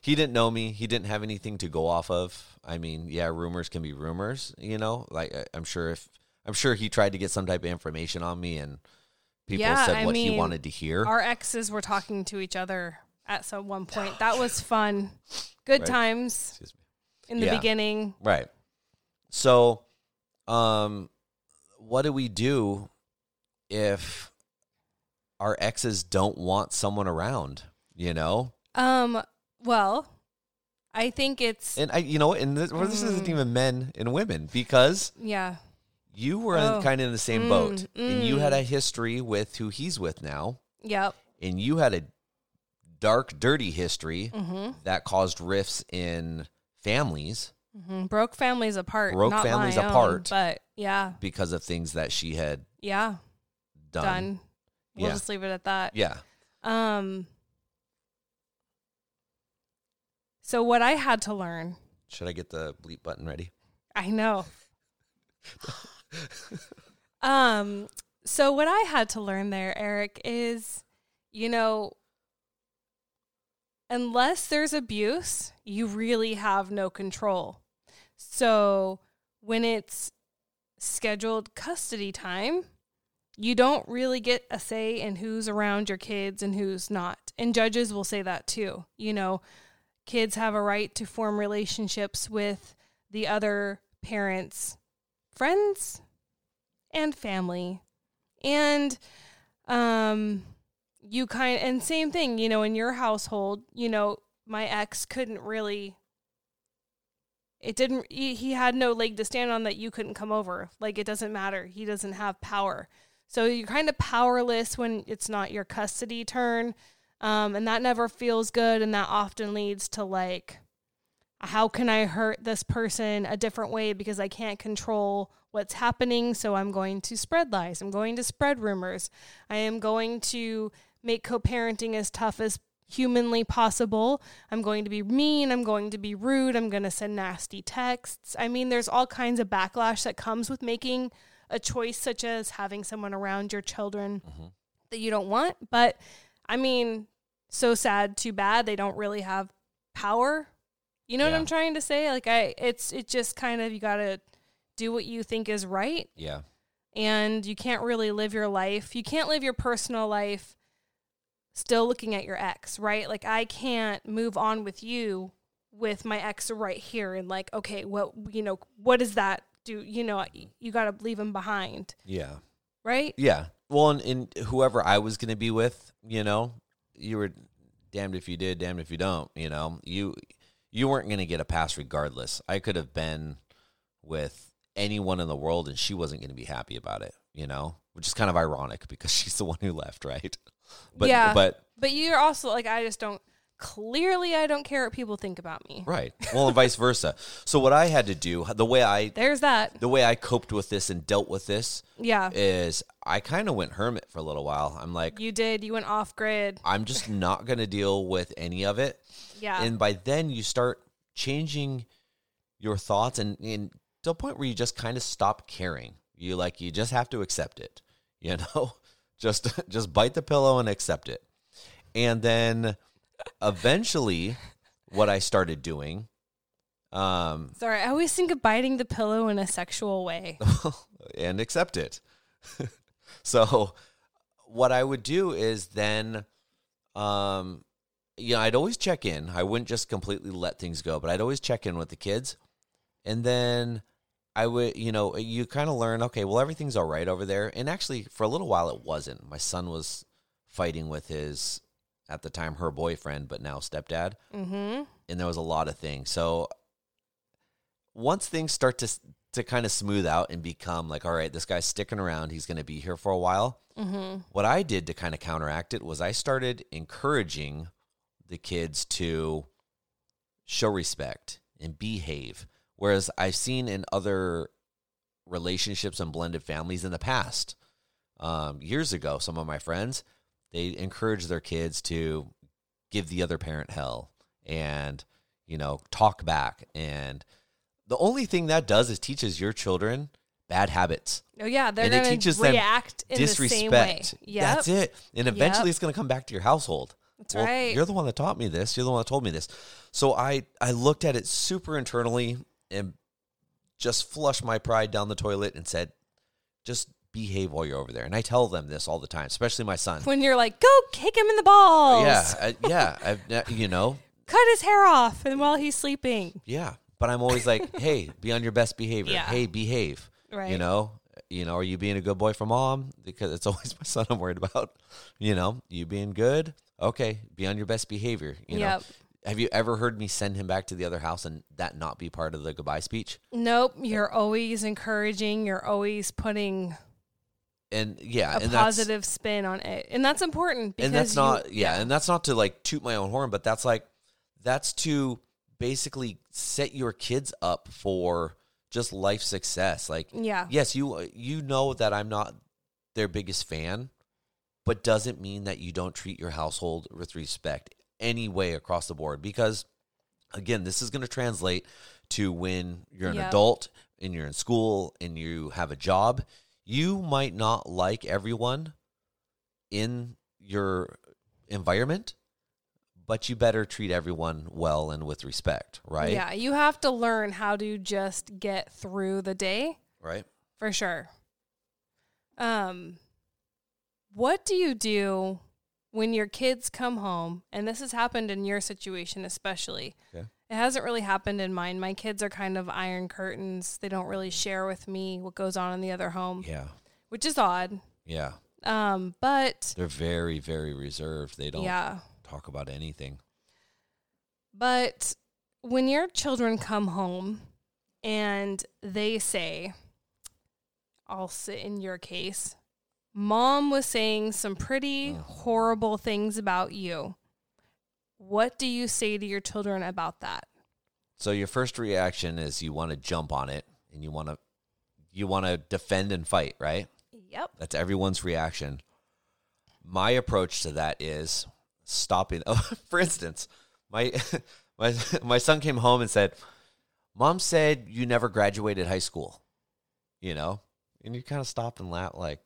He didn't know me. He didn't have anything to go off of. I mean, yeah, rumors can be rumors, like I'm sure he tried to get some type of information on me and people said he wanted to hear. Our exes were talking to each other at some one point. That was fun. Good times. Excuse me. In the beginning. Right. So, what do we do if our exes don't want someone around, Well, I think it's... And, this isn't even men and women because... Yeah. You were kind of in the same boat. And you had a history with who he's with now. Yep. And you had a dark, dirty history that caused rifts in families. Broke families apart. But yeah. Because of things that she had done. We'll just leave it at that. Yeah. So what I had to learn. Should I get the bleep button ready? I know. So what I had to learn there, Eric, is, unless there's abuse, you really have no control. So when it's scheduled custody time, you don't really get a say in who's around your kids and who's not. And judges will say that too. Kids have a right to form relationships with the other parents, friends, and family. And and same thing, in your household, my ex couldn't really It didn't, he had no leg to stand on that you couldn't come over. Like, it doesn't matter. He doesn't have power. So you're kind of powerless when it's not your custody turn. And that never feels good. And that often leads to like, how can I hurt this person a different way because I can't control what's happening? So I'm going to spread lies. I'm going to spread rumors. I am going to make co-parenting as tough as humanly possible. I'm going to be mean. I'm going to be rude. I'm going to send nasty texts. I mean, there's all kinds of backlash that comes with making a choice such as having someone around your children that you don't want. But I mean, so sad, too bad. They don't really have power. You know what I'm trying to say? Like it's just kind of, you got to do what you think is right. Yeah. And you can't really live your life. You can't live your personal life still looking at your ex, right? Like I can't move on with you with my ex right here and like, okay, what does that do? You know, you got to leave him behind. Yeah. Right? Yeah. Well, and whoever I was going to be with, you know, you were damned if you did, damned if you don't, you know, you weren't going to get a pass regardless. I could have been with anyone in the world and she wasn't going to be happy about it, you know, which is kind of ironic because she's the one who left, right? But, yeah, but you're also like, I don't care what people think about me. Right. Well, and vice versa. So what I had to do, the way I coped with this and dealt with this is I kind of went hermit for a little while. I'm like, you did, you went off grid. I'm just not going to deal with any of it. Yeah. And by then you start changing your thoughts and to a point where you just kind of stop caring. You just have to accept it, you know, just bite the pillow and accept it. And then eventually what I started doing, sorry, I always think of biting the pillow in a sexual way and accept it. So what I would do is then, I'd always check in. I wouldn't just completely let things go, but I'd always check in with the kids. And then I would, you kind of learn, okay, well, everything's all right over there. And actually, for a little while, it wasn't. My son was fighting with his, at the time, her boyfriend, but now stepdad. Mm-hmm. And there was a lot of things. So once things start to kind of smooth out and become like, all right, this guy's sticking around. He's going to be here for a while. Mm-hmm. What I did to kind of counteract it was I started encouraging the kids to show respect and behave. Whereas I've seen in other relationships and blended families in the past, years ago, some of my friends, they encourage their kids to give the other parent hell and, talk back. And the only thing that does is teaches your children bad habits. Oh, yeah. They're going to react in disrespect. The same way. Yep. That's it. And eventually it's going to come back to your household. That's right. You're the one that taught me this. You're the one that told me this. So I looked at it super internally and just flushed my pride down the toilet and said, just behave while you're over there. And I tell them this all the time, especially my son. When you're like, go kick him in the balls. Cut his hair off and while he's sleeping. Yeah. But I'm always like, hey, be on your best behavior. Yeah. Hey, behave. Right. Are you being a good boy for mom? Because it's always my son I'm worried about. You being good. Okay, be on your best behavior. Have you ever heard me send him back to the other house and that not be part of the goodbye speech? Nope. You're always encouraging. You're always putting a positive spin on it. And that's important. Because and that's not to like toot my own horn, but that's to basically set your kids up for just life success. Like, yes, you know that I'm not their biggest fan, but doesn't mean that you don't treat your household with respect any way across the board. Because, again, this is going to translate to when you're an adult and you're in school and you have a job. You might not like everyone in your environment, but you better treat everyone well and with respect, right? Yeah, you have to learn how to just get through the day. Right. For sure. What do you do when your kids come home? And this has happened in your situation especially. Okay. It hasn't really happened in mine. My kids are kind of iron curtains. They don't really share with me what goes on in the other home. Yeah. Which is odd. Yeah. But they're very, very reserved. They don't talk about anything. But when your children come home and they say, I'll sit in your case, Mom was saying some pretty horrible things about you. What do you say to your children about that? So your first reaction is you want to jump on it and you want to defend and fight, right? Yep. That's everyone's reaction. My approach to that is stopping. Oh, for instance, my son came home and said, Mom said you never graduated high school, you know? And you kind of stop and laugh like,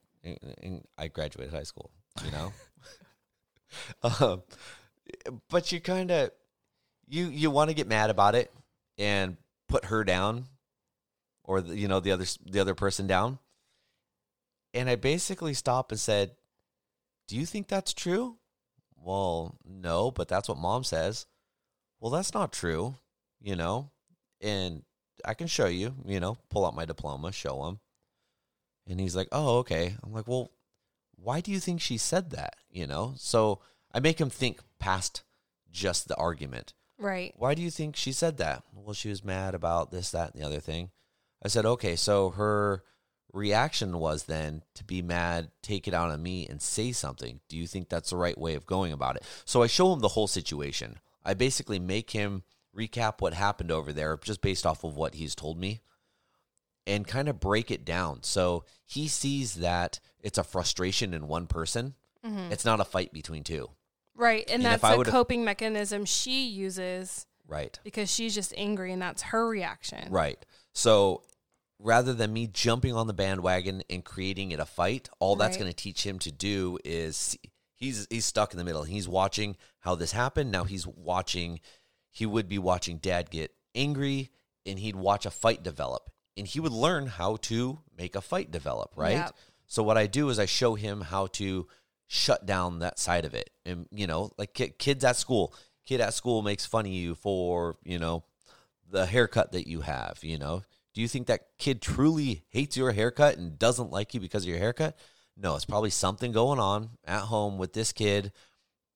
I graduated high school, you know? But you kind of, you want to get mad about it and put her down or, the other person down. And I basically stopped and said, do you think that's true? Well, no, but that's what Mom says. Well, that's not true, you know? And I can show you, pull out my diploma, show him. And he's like, oh, okay. I'm like, well, why do you think she said that, So I make him think past just the argument. Right. Why do you think she said that? Well, she was mad about this, that, and the other thing. I said, okay, so her reaction was then to be mad, take it out on me, and say something. Do you think that's the right way of going about it? So I show him the whole situation. I basically make him recap what happened over there just based off of what he's told me and kind of break it down. So he sees that it's a frustration in one person. Mm-hmm. It's not a fight between two. Right, and that's a coping mechanism she uses. Right. Because she's just angry, and that's her reaction. Right. So rather than me jumping on the bandwagon and creating it a fight, all that's going to teach him to do is he's stuck in the middle. He's watching how this happened. Now he would be watching Dad get angry, and he'd watch a fight develop. And he would learn how to make a fight develop, right? Yep. So what I do is I show him how to shut down that side of it. And, like kids at school. Kid at school makes fun of you for, the haircut that you have, Do you think that kid truly hates your haircut and doesn't like you because of your haircut? No, it's probably something going on at home with this kid,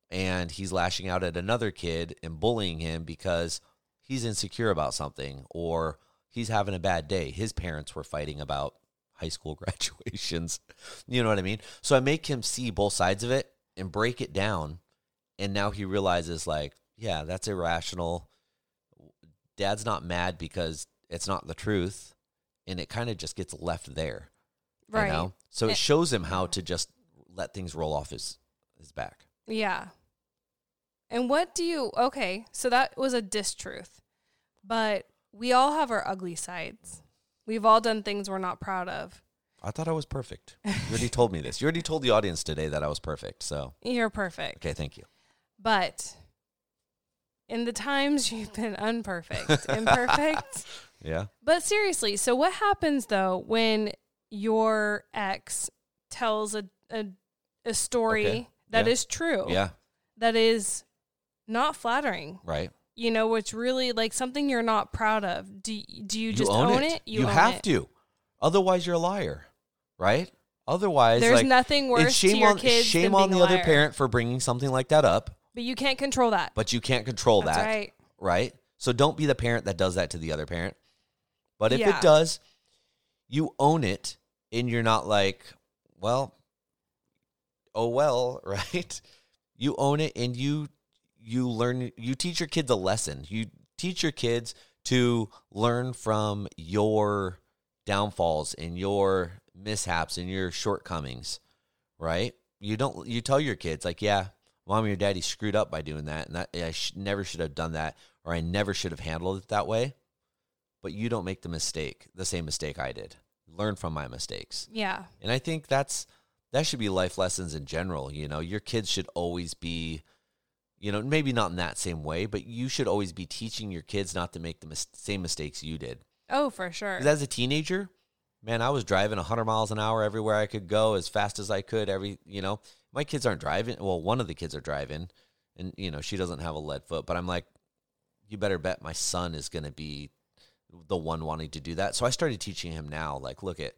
and he's lashing out at another kid and bullying him because he's insecure about something or he's having a bad day. His parents were fighting about high school graduations. You know what I mean? So I make him see both sides of it and break it down. And now he realizes yeah, that's irrational. Dad's not mad because it's not the truth. And it kind of just gets left there. Right. So it shows him how to just let things roll off his back. Yeah. And so that was a distruth. But we all have our ugly sides. We've all done things we're not proud of. I thought I was perfect. You already told me this. You already told the audience today that I was perfect. So you're perfect. Okay, thank you. But in the times you've been imperfect. Yeah. But seriously, so what happens though when your ex tells a story that is true? Yeah. That is not flattering. Right. Which really something you're not proud of. Do you just own it? You have to. Otherwise, you're a liar, right? Otherwise, there's nothing worse to your kids than being a liar. Shame on the other parent for bringing something like that up. But you can't control that. That's right. Right? So don't be the parent that does that to the other parent. But if it does, you own it, and you're not right? You own it, and you learn, you teach your kids a lesson. You teach your kids to learn from your downfalls and your mishaps and your shortcomings, right? You tell your kids Mommy or Daddy screwed up by doing that. And that I never should have done that, or I never should have handled it that way. But you don't make the same mistake I did. Learn from my mistakes. Yeah. And I think that should be life lessons in general. Your kids should always be, maybe not in that same way, but you should always be teaching your kids not to make the same mistakes you did. Oh, for sure. Because as a teenager, man, I was driving 100 miles an hour everywhere I could go as fast as I could. My kids aren't driving. Well, one of the kids are driving, and, she doesn't have a lead foot. But I'm like, you better bet my son is going to be the one wanting to do that. So I started teaching him now, look at,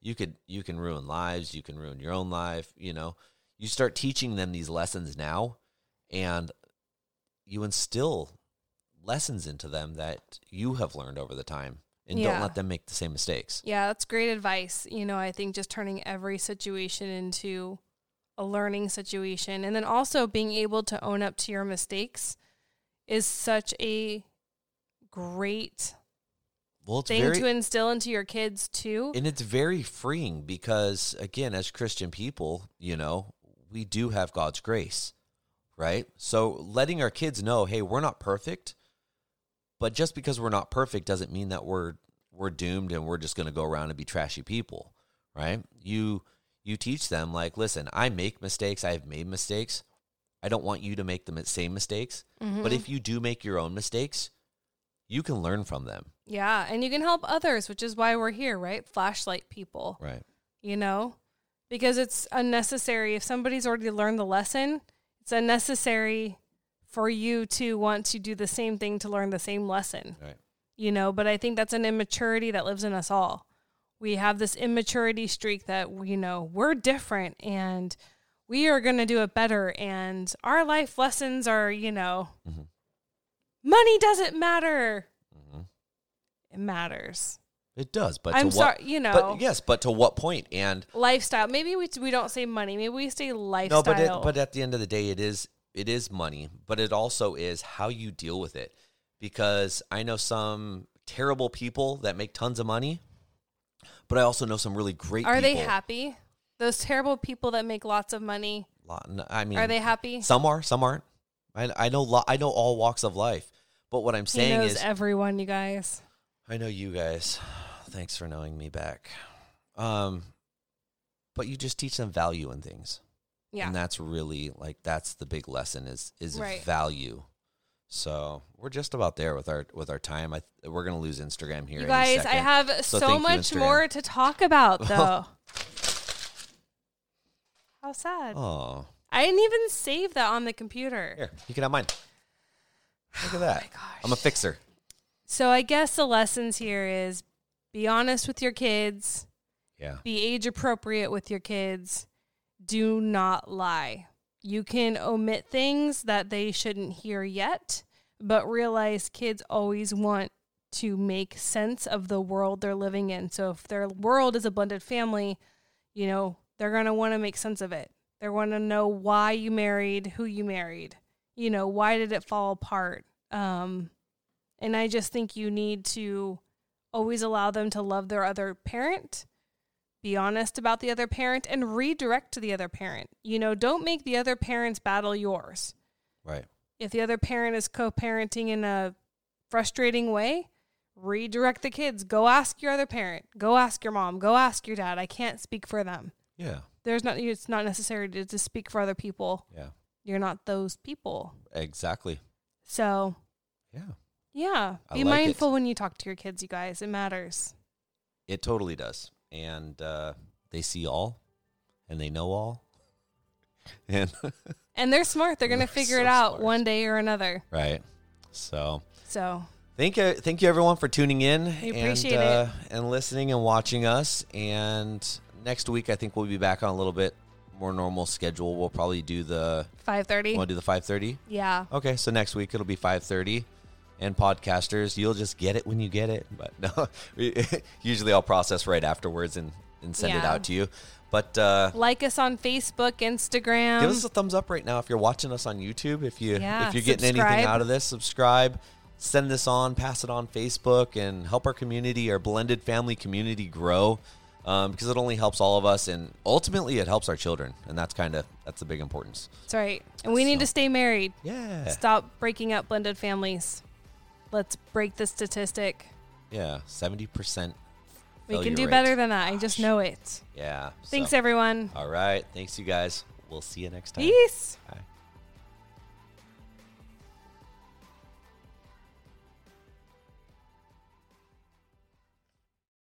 you can ruin lives. You can ruin your own life. You start teaching them these lessons now, and you instill lessons into them that you have learned over the time, and don't let them make the same mistakes. Yeah, that's great advice. You know, I think just turning every situation into a learning situation, and then also being able to own up to your mistakes is such a great thing to instill into your kids too. And it's very freeing because, again, as Christian people, you know, we do have God's grace, right? So letting our kids know, hey, we're not perfect, but just because we're not perfect doesn't mean that we're doomed and we're just going to go around and be trashy people, right? You teach them, like, listen, I make mistakes. I've made mistakes. I don't want you to make the same mistakes. Mm-hmm. But if you do make your own mistakes, you can learn from them. Yeah, and you can help others, which is why we're here, right? Flashlight people. Right. You know? Because it's unnecessary. If somebody's already learned the lesson, it's unnecessary for you to want to do the same thing to learn the same lesson. Right. You know? But I think that's an immaturity that lives in us all. We have this immaturity streak that, you know, we're different and we are going to do it better. And our life lessons are, you know, mm-hmm. money doesn't matter. Mm-hmm. It matters. It does. But I'm sorry, you know. But yes, but to what point? And lifestyle. Maybe we don't say money. Maybe we say lifestyle. No, but at the end of the day, it is money, but it also is how you deal with it. Because I know some terrible people that make tons of money. But I also know some really great people. Are they happy? Those terrible people that make lots of money. I mean, are they happy? Some are, some aren't. I know all walks of life. But what I'm saying is, he knows everyone, you guys. I know you guys. Thanks for knowing me back. But you just teach them value in things. Yeah. And that's really, like, that's the big lesson is right. Value. So we're just about there with our time. We're going to lose Instagram here. You guys, I have so much more to talk about, though. How sad. Oh, I didn't even save that on the computer. Here, you can have mine. Look at that. Oh my gosh. I'm a fixer. So I guess the lessons here is be honest with your kids. Yeah. Be age appropriate with your kids. Do not lie. You can omit things that they shouldn't hear yet, but realize kids always want to make sense of the world they're living in. So if their world is a blended family, you know, they're going to want to make sense of it. They want to know why you married, who you married, you know, why did it fall apart? And I just think you need to always allow them to love their other parent. Be honest about the other parent and redirect to the other parent. You know, don't make the other parent's battle yours. Right. If the other parent is co-parenting in a frustrating way, redirect the kids. Go ask your other parent. Go ask your mom. Go ask your dad. I can't speak for them. Yeah. It's not necessary to speak for other people. Yeah. You're not those people. Exactly. So. Yeah. Yeah. Be mindful when you talk to your kids, you guys. It matters. It totally does. And they see all, and they know all. And they're smart. They're going to figure it out one day or another. Right. So thank you, everyone, for tuning in. We appreciate it. And listening and watching us. And next week, I think we'll be back on a little bit more normal schedule. We'll probably do the 5:30. Want to do the 5:30? Yeah. Okay, so next week, it'll be 5:30. And podcasters, you'll just get it when you get it. But no, usually I'll process right afterwards and send it out to you. But like us on Facebook, Instagram. Give us a thumbs up right now if you're watching us on YouTube. If you're getting anything out of this, subscribe. Send this on, pass it on Facebook, and help our community, our blended family community, grow. Because it only helps all of us, and ultimately it helps our children, and that's the big importance. That's right, and we need to stay married. Yeah, stop breaking up blended families. Let's break the statistic. Yeah, 70%. We can do better than that. Gosh. I just know it. Yeah. Thanks, everyone. All right. Thanks, you guys. We'll see you next time. Peace. Bye.